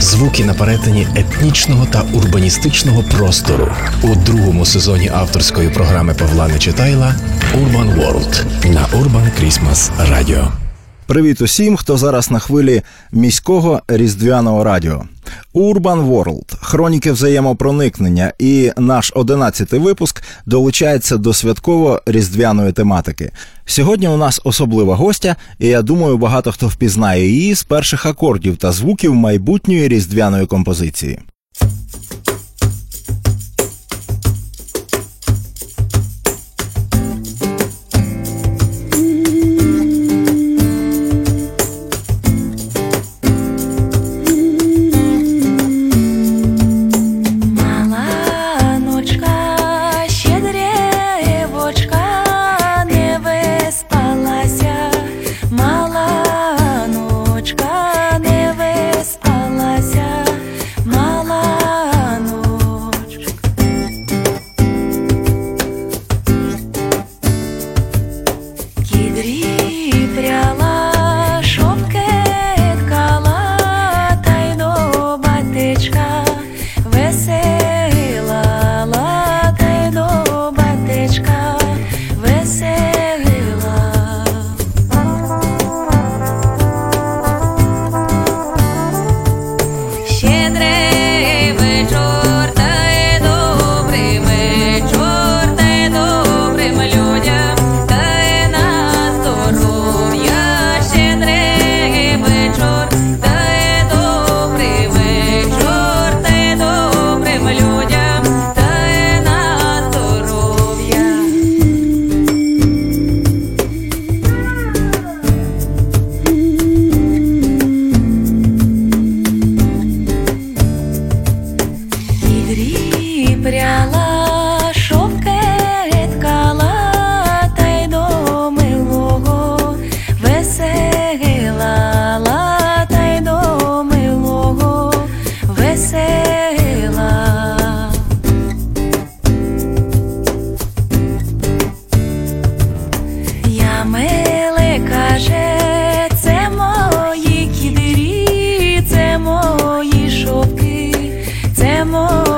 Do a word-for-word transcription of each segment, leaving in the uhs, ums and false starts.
Звуки на перетині етнічного та урбаністичного простору у другому сезоні авторської програми Павла Нечитайла Urban World на Урбан Крісмас Радіо. Привіт усім, хто зараз на хвилі міського різдвяного радіо. Urban World – хроніки взаємопроникнення, і наш одинадцятий випуск долучається до святково-різдвяної тематики. Сьогодні у нас особлива гостя, і я думаю, багато хто впізнає її з перших акордів та звуків майбутньої різдвяної композиції.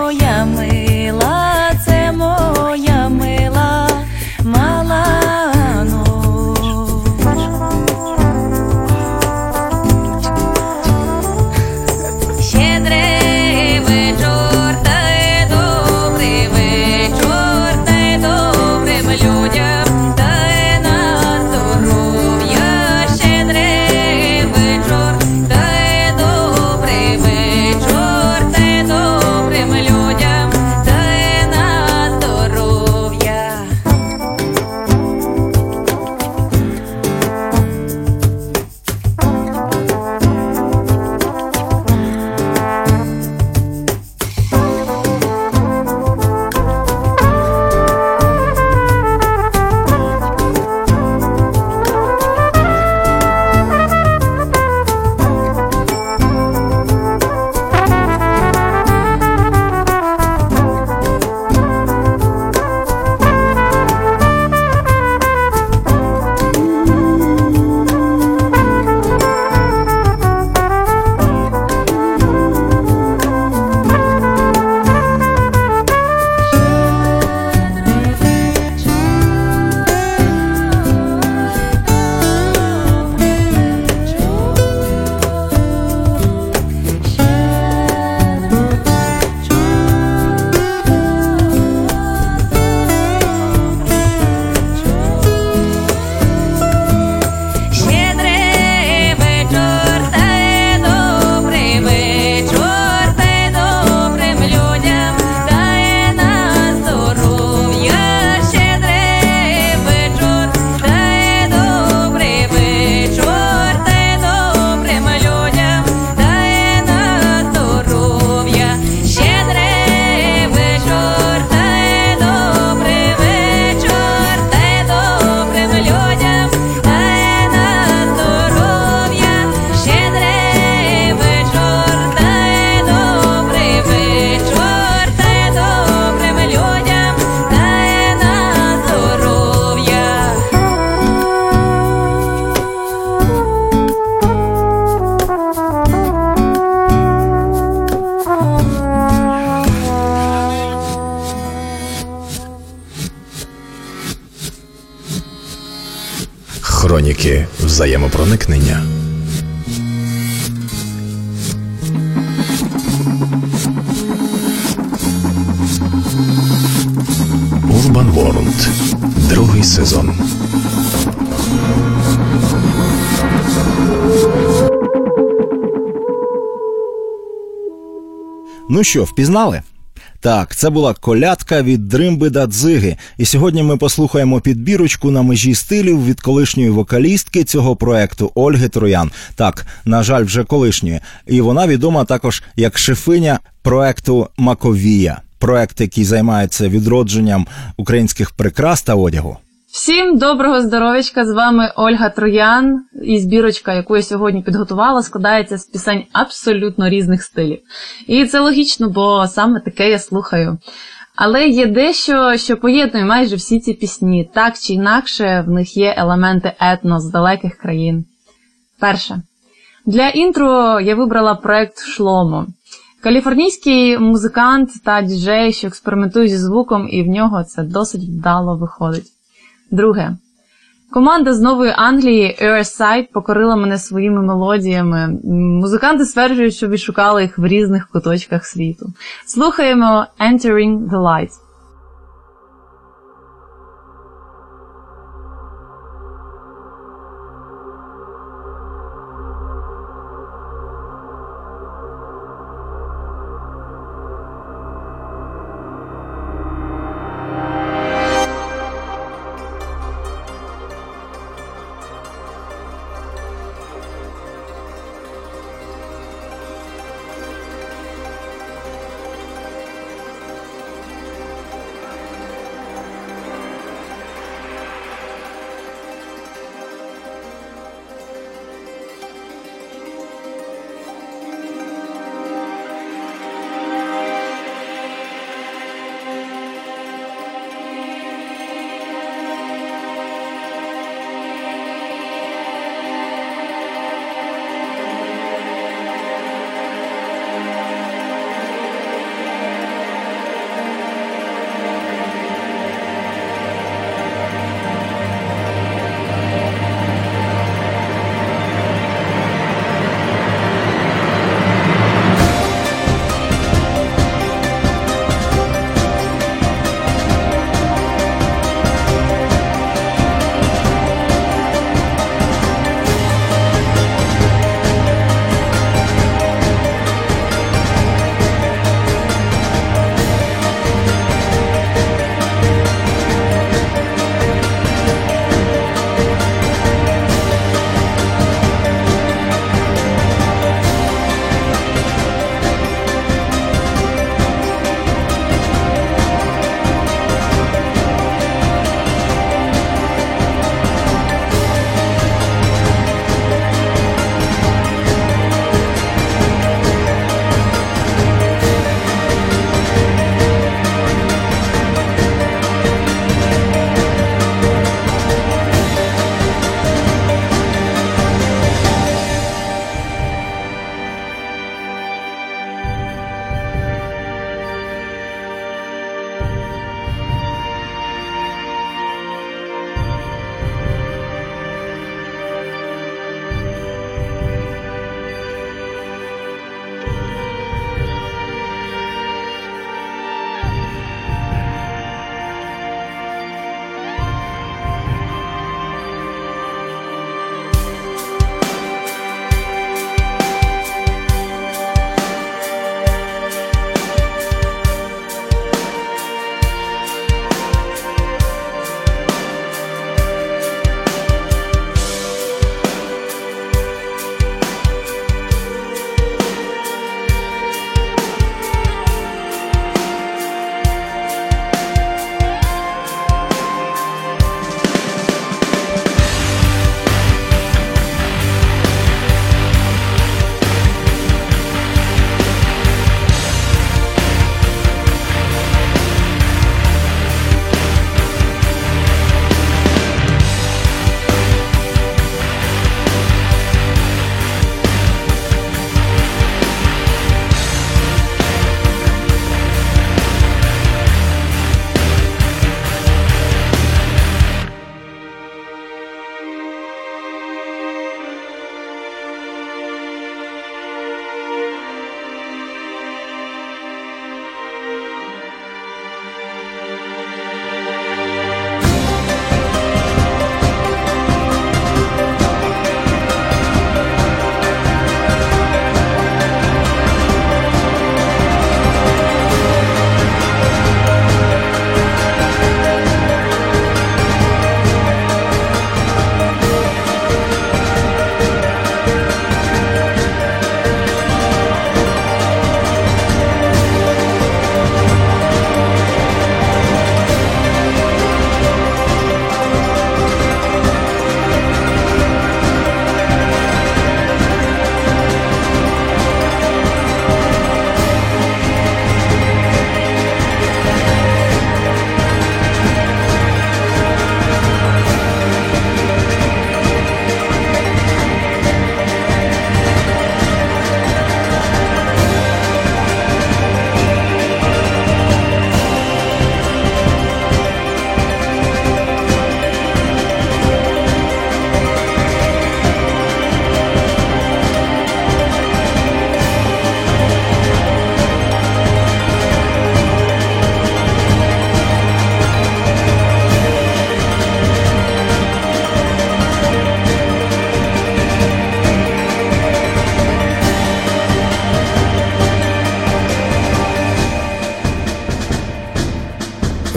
Моя мила Хроніки взаємопроникнення. Urban World. Другий сезон. Ну що, впізнали? Так, це була колядка від Дримби Дадзиґи, і сьогодні ми послухаємо підбірочку на межі стилів від колишньої вокалістки цього проекту Ольги Троян. Так, на жаль, вже колишньої. І вона відома також як шефиня проекту «Маковія», проект, який займається відродженням українських прикрас та одягу. Всім доброго здоров'ячка, з вами Ольга Троян, і збірочка, яку я сьогодні підготувала, складається з пісень абсолютно різних стилів. І це логічно, бо саме таке я слухаю. Але є дещо, що поєднує майже всі ці пісні. Так чи інакше, в них є елементи етно з далеких країн. Перше. Для інтро я вибрала проект «Shlomo». Каліфорнійський музикант та діджей, що експериментує зі звуком, і в нього це досить вдало виходить. Друге. Команда з Нової Англії Airside покорила мене своїми мелодіями. Музиканти стверджують, що відшукали їх в різних куточках світу. Слухаємо «Entering the Light».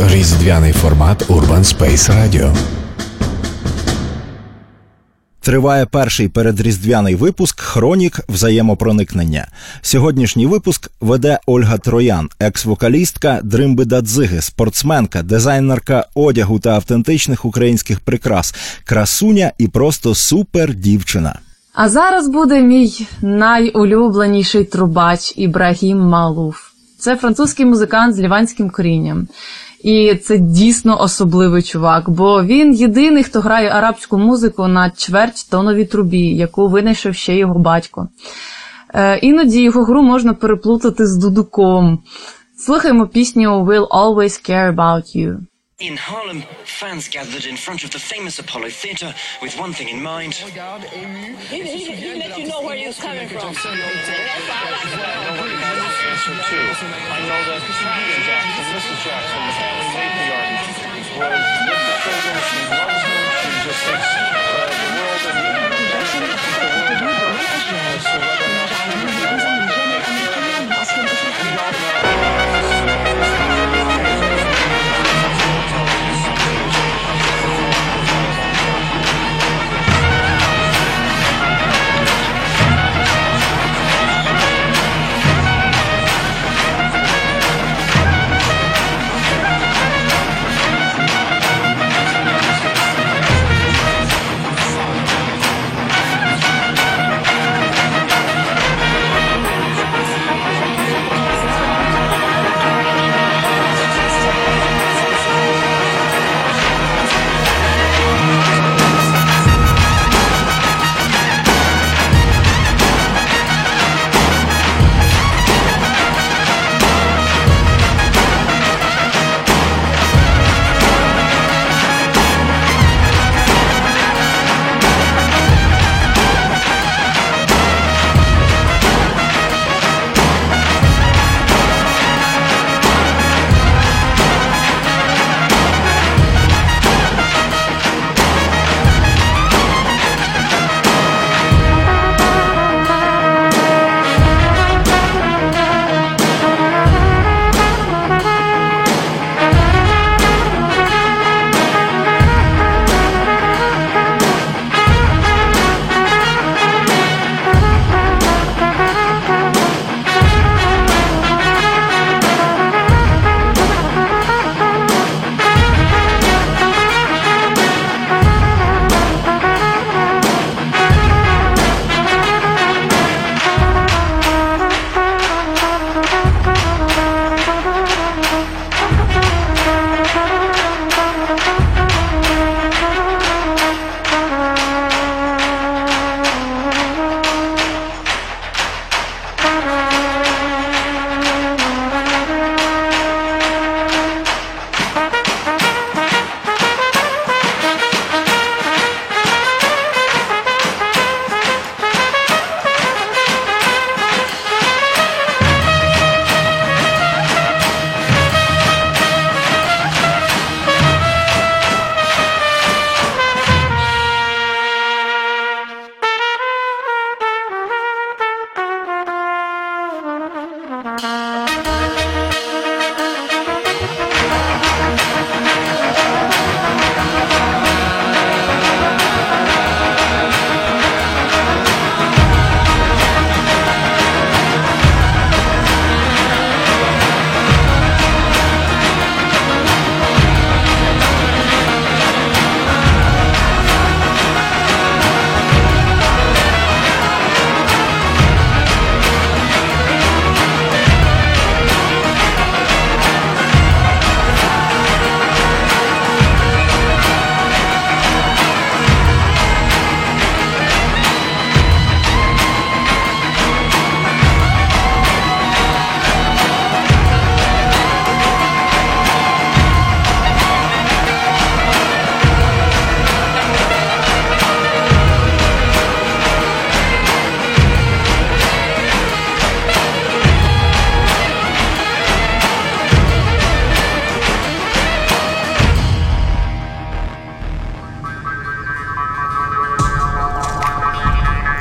різдвяний формат Urban Space Radio. Триває перший передріздвяний випуск «Хронік взаємопроникнення». Сьогоднішній випуск веде Ольга Троян, екс-вокалістка Дримби Дадзиги, спортсменка, дизайнерка одягу та автентичних українських прикрас, красуня і просто супер-дівчина. А зараз буде мій найулюбленіший трубач Ібрагім Маалуф. Це французький музикант з ліванським корінням. І це дійсно особливий чувак, бо він єдиний, хто грає арабську музику на чвертьтоновій трубі, яку винайшов ще його батько. Е, іноді його гру можна переплутати з дудуком. Слухаємо пісню «We'll Always Care About You». In Harlem, fans gathered in front of the famous Apollo Theatre with one thing in mind. He let you know where you're coming from. Too. I know that Mister Jackson, Missus Jackson, the family matriarch, was with the children. She loves them. She just thinks uh, the world and the world is the world. So whether or not you want to make me feel nothing, we all know.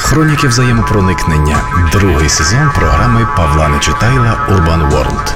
«Хроніки взаємопроникнення» – другий сезон програми Павла Нечитайла «Urban World».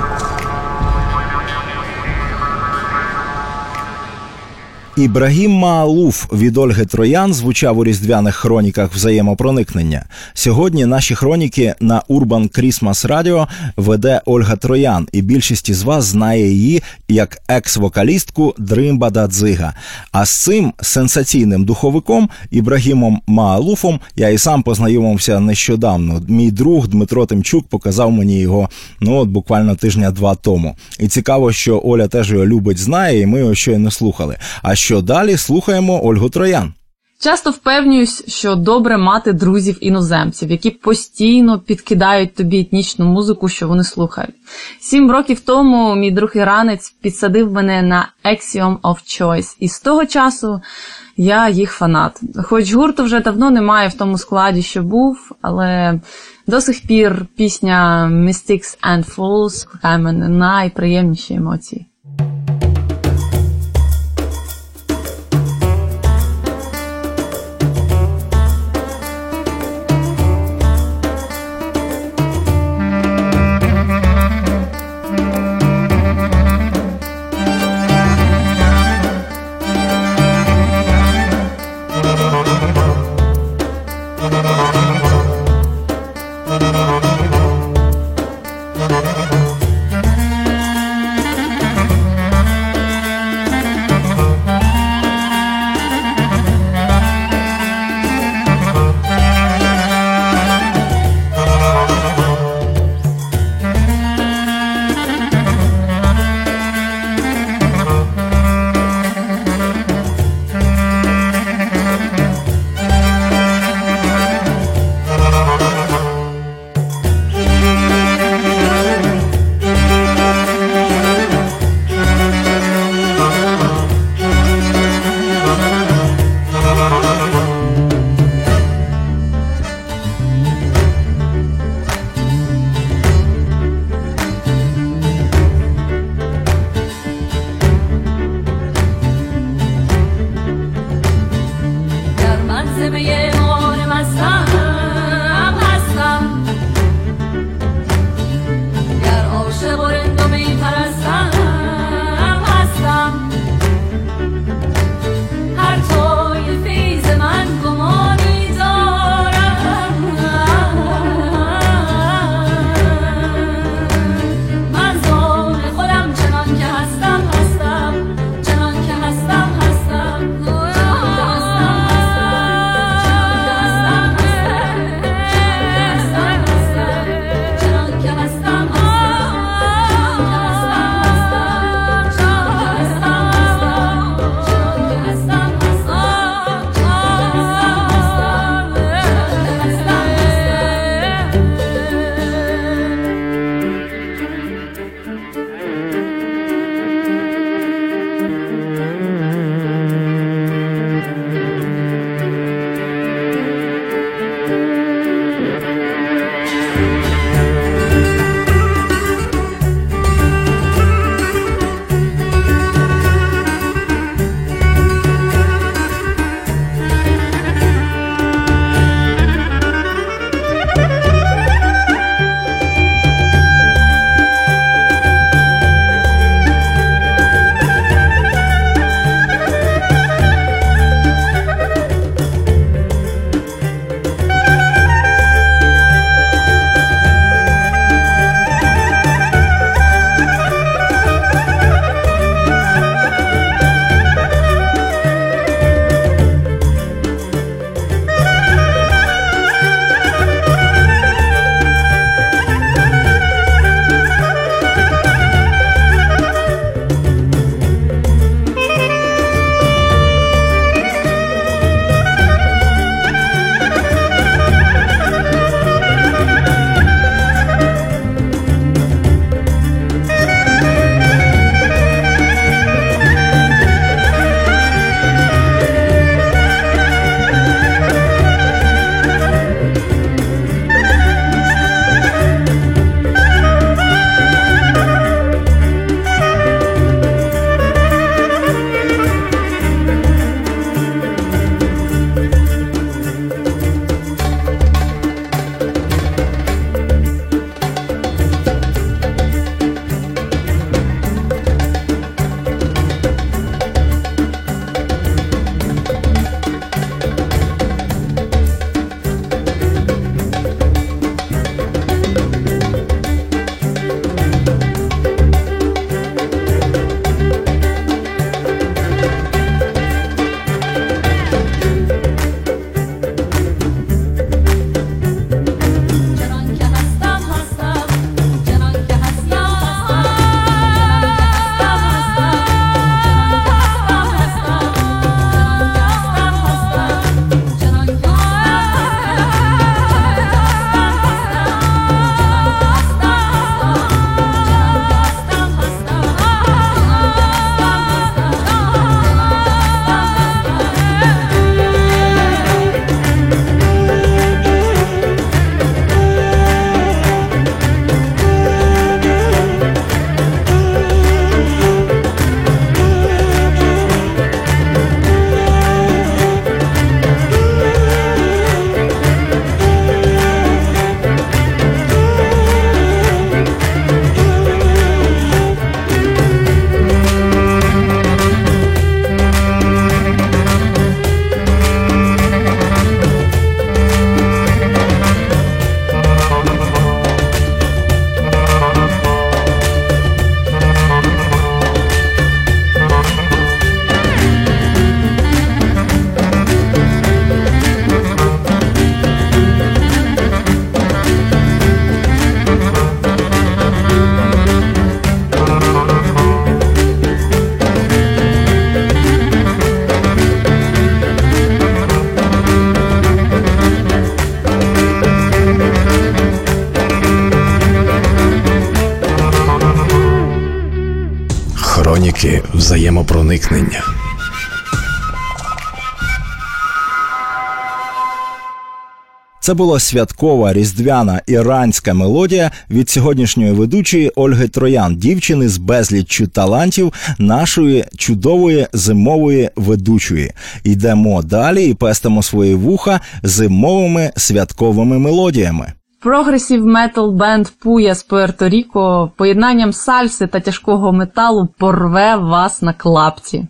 Ібрагім Маалуф від Ольги Троян звучав у різдвяних хроніках взаємопроникнення. Сьогодні наші хроніки на Urban Крісмас Радіо веде Ольга Троян, і більшість із вас знає її як екс-вокалістку Дримба Дадзиґа. А з цим сенсаційним духовиком Ібрагімом Маалуфом я і сам познайомився нещодавно. Мій друг Дмитро Тимчук показав мені його, ну, от буквально тижня два тому. І цікаво, що Оля теж його любить, знає, і ми його щойно слухали. А що далі, слухаємо Ольгу Троян. Часто впевнююсь, що добре мати друзів-іноземців, які постійно підкидають тобі етнічну музику, що вони слухають. Сім років тому мій друг іранець підсадив мене на Axiom of Choice, і з того часу я їх фанат. Хоч гурту вже давно немає в тому складі, що був, але до сих пір пісня Mystics and Fools викликає мене найприємніші емоції. Хроніки взаємопроникнення. Це була святкова, різдвяна, іранська мелодія від сьогоднішньої ведучої Ольги Троян, дівчини з безліччю талантів, нашої чудової зимової ведучої. Йдемо далі і пестимо свої вуха зимовими святковими мелодіями. Прогресів-метал-бенд Puya з Пуерто-Ріко поєднанням сальси та тяжкого металу порве вас на клапті.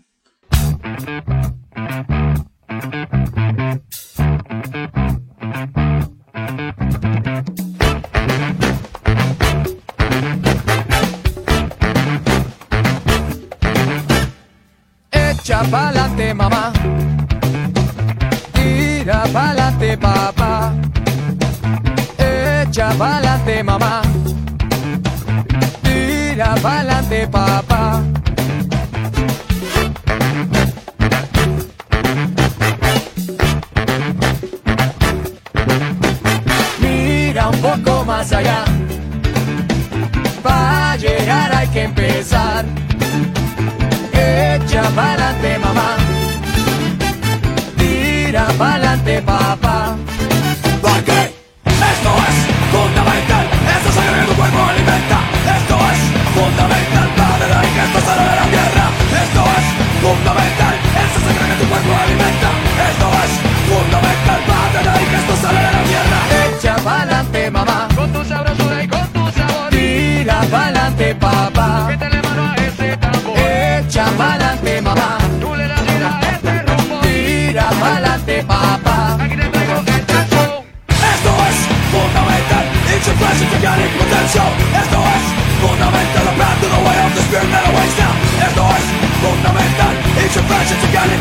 Echa pa'lante, mamá. Tira pa'lante, papá. Echa pa'lante, mamá. Tira pa'lante, papá. Mira un poco más allá. Para llegar hay que empezar. Echa pa'lante, mamá. Tira pa'lante, papá. Porque esto es fundamental. Esta sangre que tu cuerpo alimenta. Esto es fundamental para la que esto sale de la tierra. Esto es fundamental. Esta sangre que tu cuerpo alimenta. Esto es fundamental para la que esto sale de la tierra. Echa pa'lante, mamá. Con tu sabrosura y con tu sabor. Tira pa'lante, papá. Métele mano a ese tambor. Echa pa'lante, mamá. Tú le das vida a este rumbo. Tira pa'lante, papá. Aquí te traigo este show. Esto es fundamental. It's your passion to get it potential. Esto es fundamental. The path to the way of the spirit that awaits now. Esto es fundamental. It's your passion to get it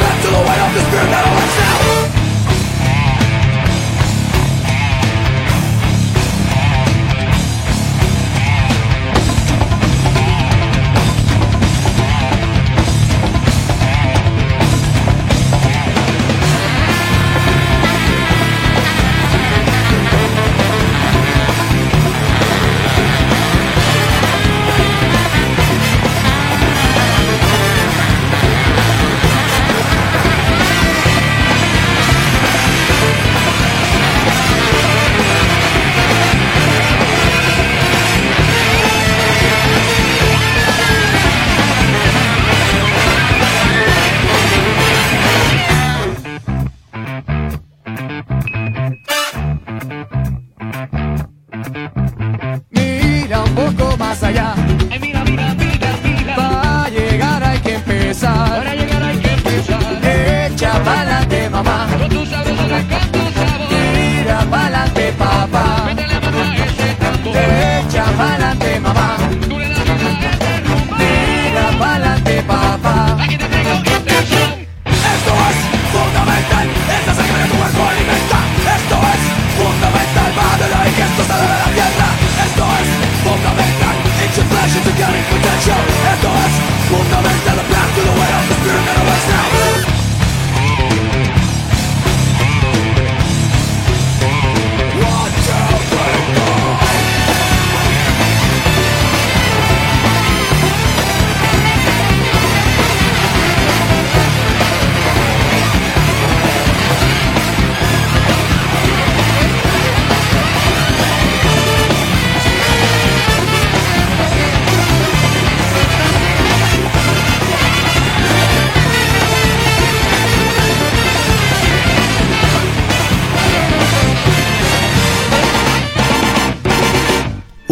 path to the way of the spirit that awaits now.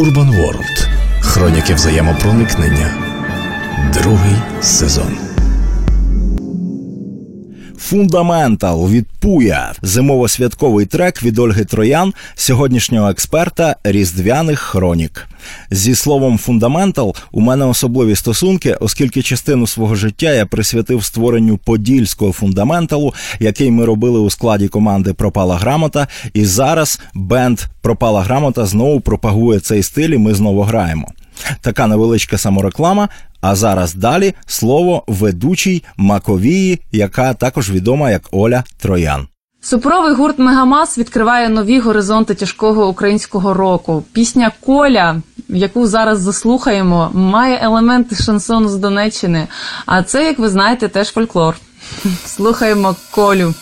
Urban World. Хроніки взаємопроникнення. Другий сезон. Фундаментал від Puya. Зимово-святковий трек від Ольги Троян, сьогоднішнього експерта різдвяних хронік. Зі словом «фундаментал» у мене особливі стосунки, оскільки частину свого життя я присвятив створенню подільського фундаменталу, який ми робили у складі команди «Пропала грамота», і зараз бенд «Пропала грамота» знову пропагує цей стиль, і ми знову граємо. Така невеличка самореклама, а зараз далі слово ведучій Маковії, яка також відома як Оля Троян. Супровий гурт «Мегамас» відкриває нові горизонти тяжкого українського року. Пісня «Коля» яку зараз заслухаємо, має елементи шансону з Донеччини. А це, як ви знаєте, теж фольклор. Слухаємо Колю.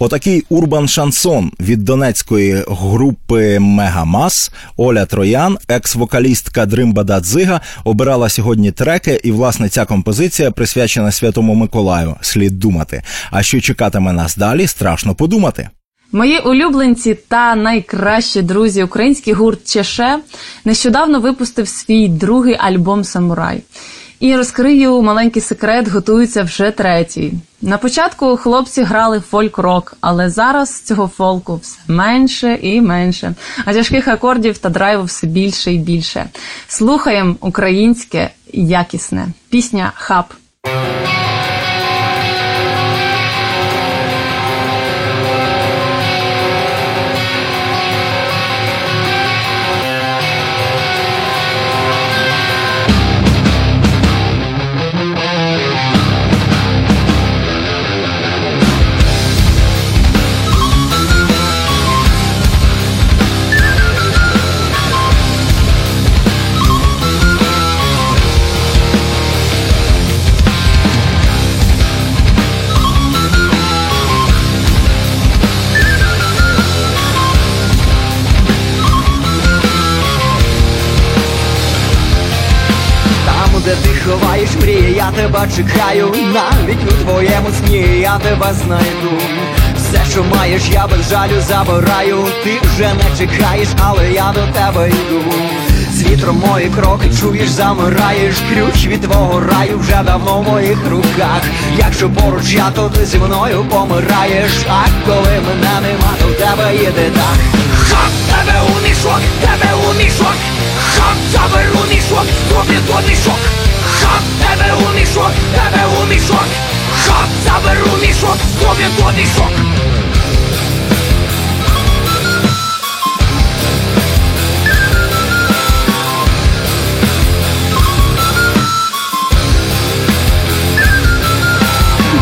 Отакий урбан-шансон від донецької групи «Мегамас». Оля Троян, екс-вокалістка Дримба Дадзиґа, обирала сьогодні треки, і, власне, ця композиція присвячена Святому Миколаю «Слід думати». А що чекатиме нас далі, страшно подумати. Мої улюбленці та найкращі друзі, український гурт «Чеше» нещодавно випустив свій другий альбом «Самурай». І розкрию маленький секрет, готується вже третій. На початку хлопці грали фольк-рок, але зараз цього фолку все менше і менше, а тяжких акордів та драйву все більше і більше. Слухаємо українське якісне. Пісня «Хаб». Ховаєш мрії, я тебе чекаю, навіть у твоєму сні я тебе знайду. Все, що маєш, я без жалю забираю. Ти вже не чекаєш, але я до тебе йду. З вітром мої кроки чуєш, замираєш. Ключ від твого раю вже давно в моїх руках. Якщо поруч я, то ти зі мною помираєш. А коли мене нема, то в тебе їде так. Хап, тебе у мішок, тебе у мішок. Хап, заберу мішок, зроблю до мішок. Хап, тебе у мішок, тебе у мішок. Хап, заберу мішок, зроблю до мішок.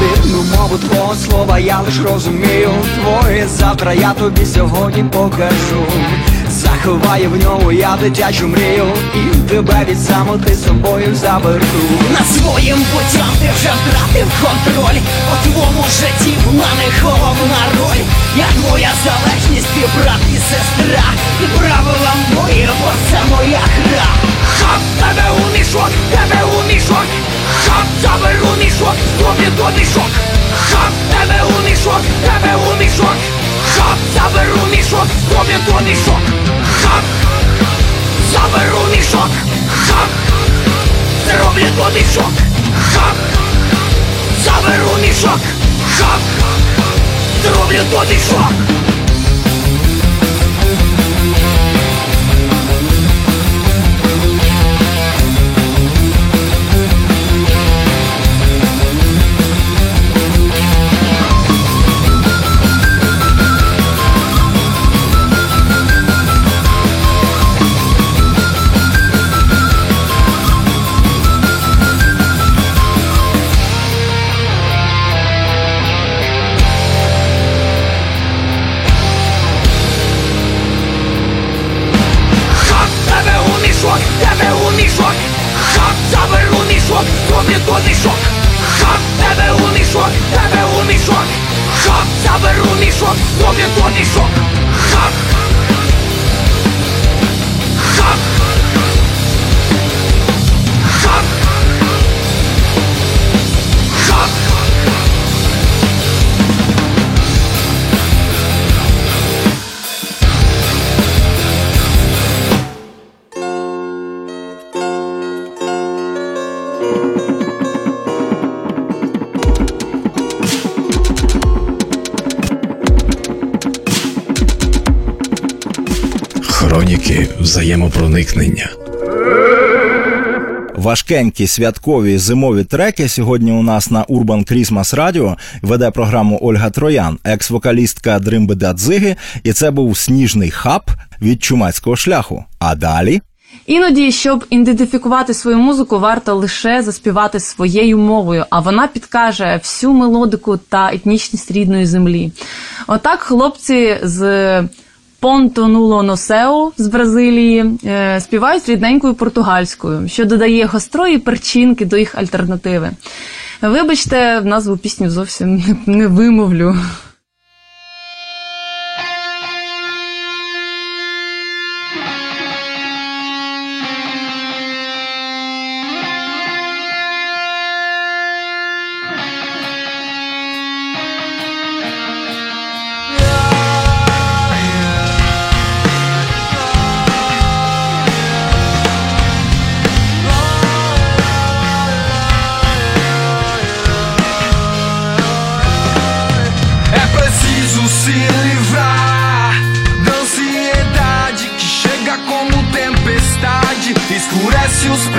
Дивну мову твого слова я лиш розумію. Твоє завтра я тобі сьогодні покажу. Заховаю в ньому я дитячу мрію, і тебе від самоти собою заберу. На своїм путям ти вже втратив контроль, у твому житті була не головна роль. Я твоя залежність, ти брат і сестра, ти правила мої, бо це моя гра. Хап, тебе у мішок, тебе у мішок. Хап, заберу мішок, зроблю до мішок. Хап, тебе у мішок, тебе у мішок. Хап, заберу мішок, зроблю до мішок. Хап, заберу мішок. Хап, зроблю до мішок. Хап, заберу мішок. Хап, зроблю до мішок. Хроніки взаємопроникнення. Важкенькі святкові зимові треки сьогодні у нас на Urban Крісмас Радіо. Веде програму Ольга Троян, екс-вокалістка Дримби Дадзиґи. І це був «Сніжний хаб» від Чумацького шляху. А далі? Іноді, щоб ідентифікувати свою музику, варто лише заспівати своєю мовою, а вона підкаже всю мелодику та етнічність рідної землі. Отак хлопці з «Понто Нуло» з Бразилії е, співають рідненькою португальською, що додає гострої перчинки до їх альтернативи. Вибачте, назву пісні зовсім не, не вимовлю.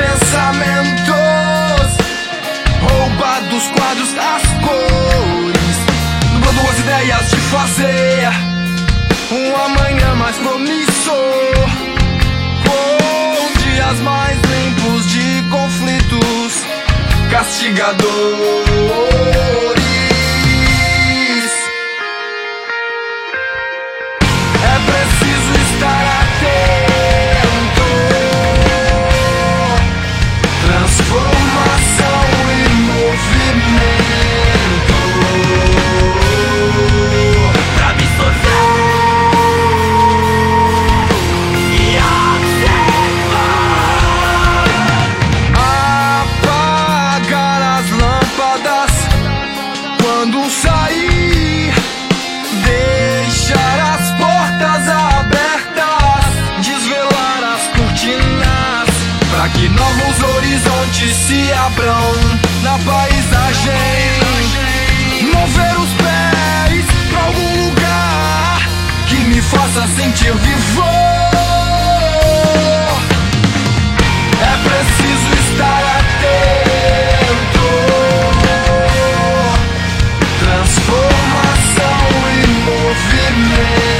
pensamentos, roubados quadros das cores, dublando as ideias de fazer um amanhã mais promissor, com dias mais limpos de conflitos castigadores. É preciso estar atento, transformação e movimento, pra absorver e observar. Apagar as lâmpadas quando sair, deixar as portas abertas, desvelar as cortinas, pra que novos horizontes se abram na paisagem. Mover os pés pra algum lugar que me faça sentir vivo. É preciso estar atento, transformação e movimento.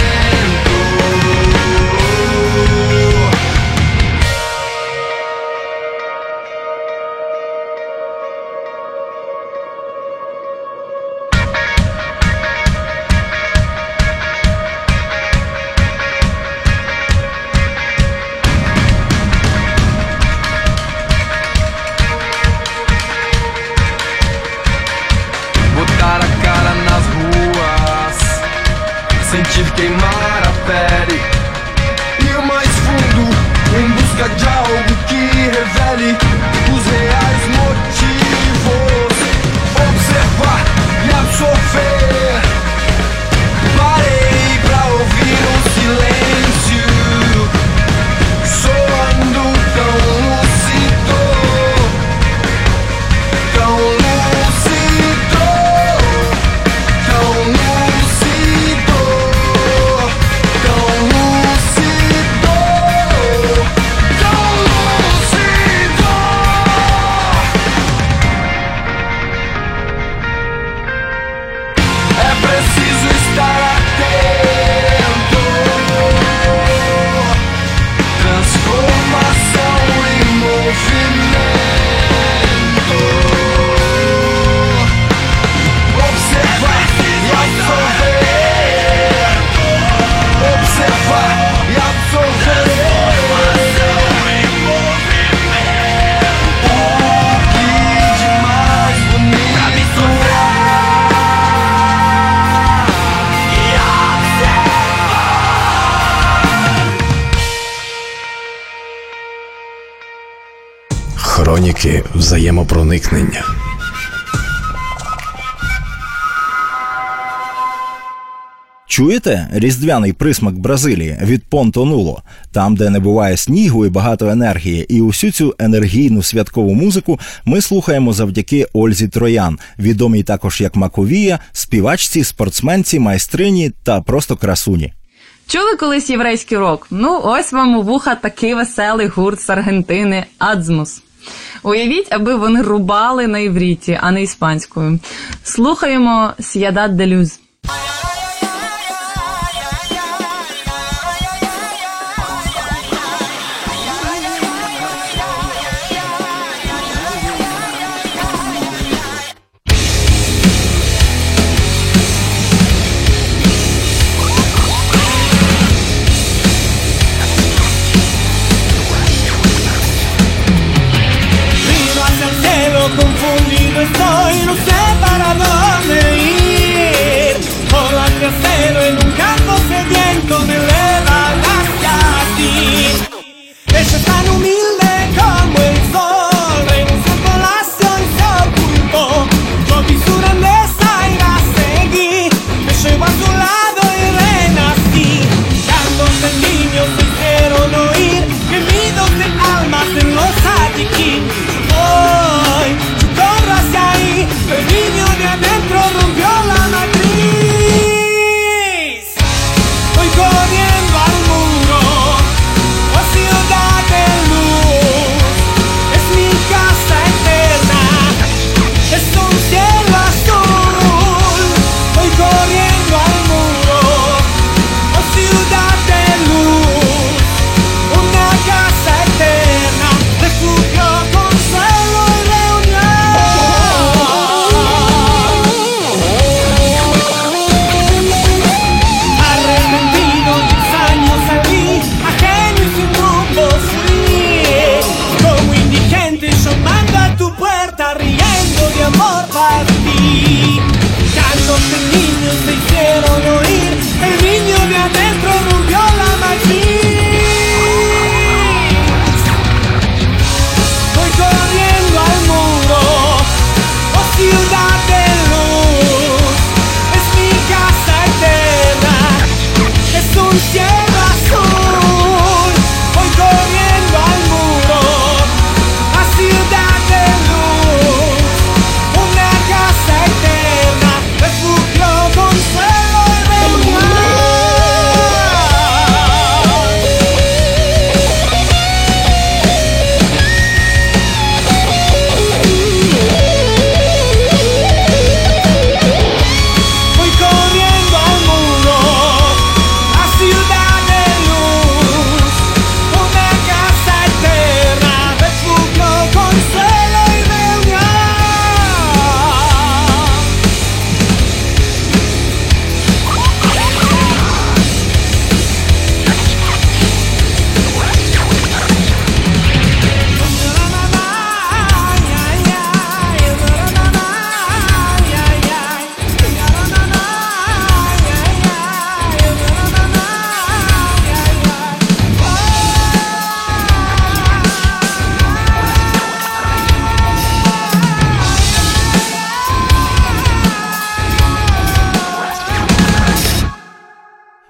Хроніки взаємопроникнення. Чуєте різдвяний присмак Бразилії від Понто Нуло? Там, де не буває снігу і багато енергії. І усю цю енергійну святкову музику ми слухаємо завдяки Ользі Троян, відомій також як Маковія, співачці, спортсменці, майстрині та просто красуні. Чули колись єврейський рок? Ну, ось вам у вуха такий веселий гурт з Аргентини «Адзмус». Уявіть, аби вони рубали на івріті, а не іспанською. Слухаємо «С'ядат делюз». Estoy, no sé para dónde ir.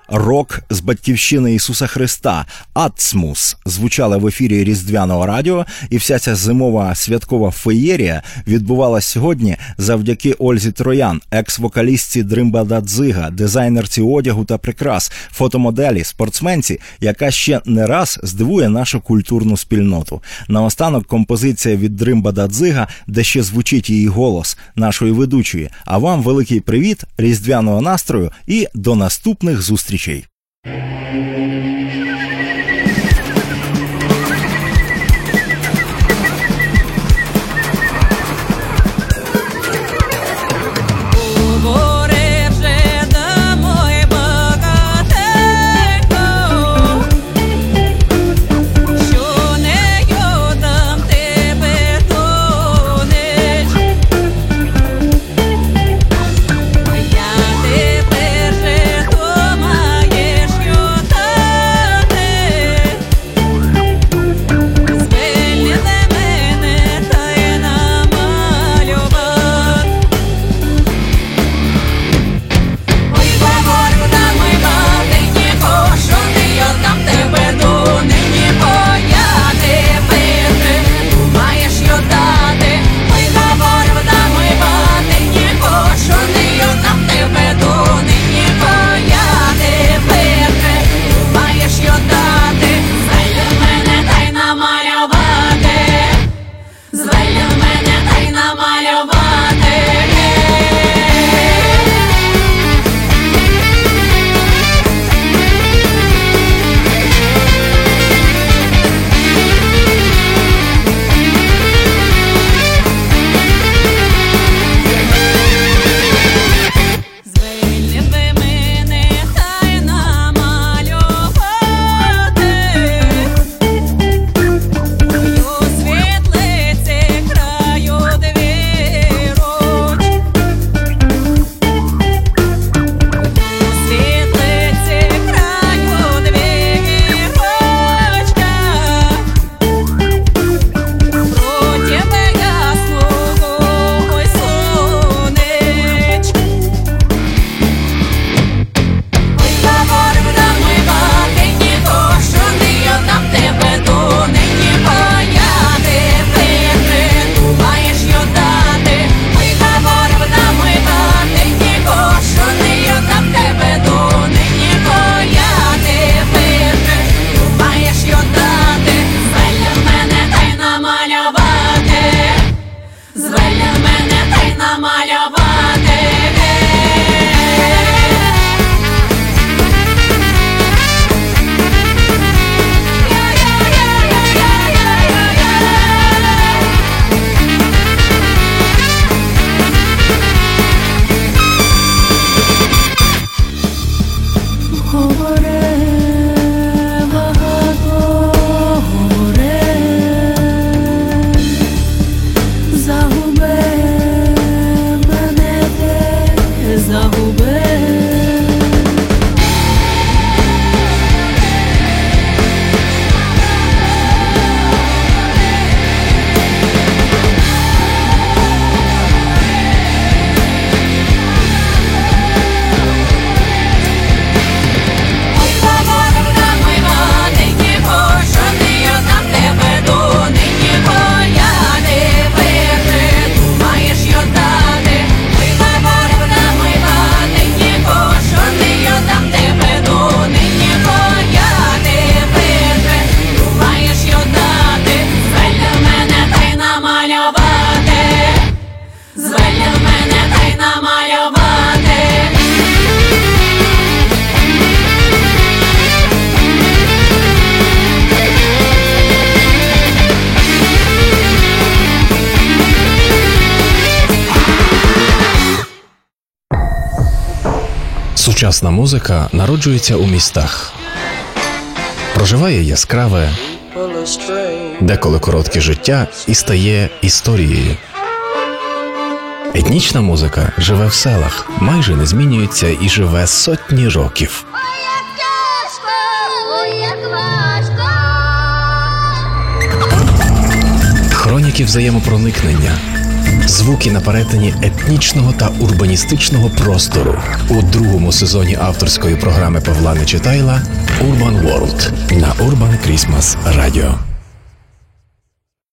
Рок з батьківщини Ісуса Христа «Адзмус» звучала в ефірі Різдвяного радіо, і вся ця зимова святкова феєрія відбувалась сьогодні завдяки Ользі Троян, екс-вокалістці Дримба Дадзиґа, дизайнерці одягу та прикрас, фотомоделі, спортсменці, яка ще не раз здивує нашу культурну спільноту. Наостанок композиція від Дримба Дадзиґа, де ще звучить її голос нашої ведучої. А вам великий привіт, різдвяного настрою і до наступних зустрічей. Загубив Сучасна музика народжується у містах. Проживає яскраве, деколи коротке життя і стає історією. Етнічна музика живе в селах, майже не змінюється і живе сотні років. Хроніки взаємопроникнення. Звуки на перетині етнічного та урбаністичного простору. У другому сезоні авторської програми Павла Нечитайла Urban World на Урбан Крісмас Радіо.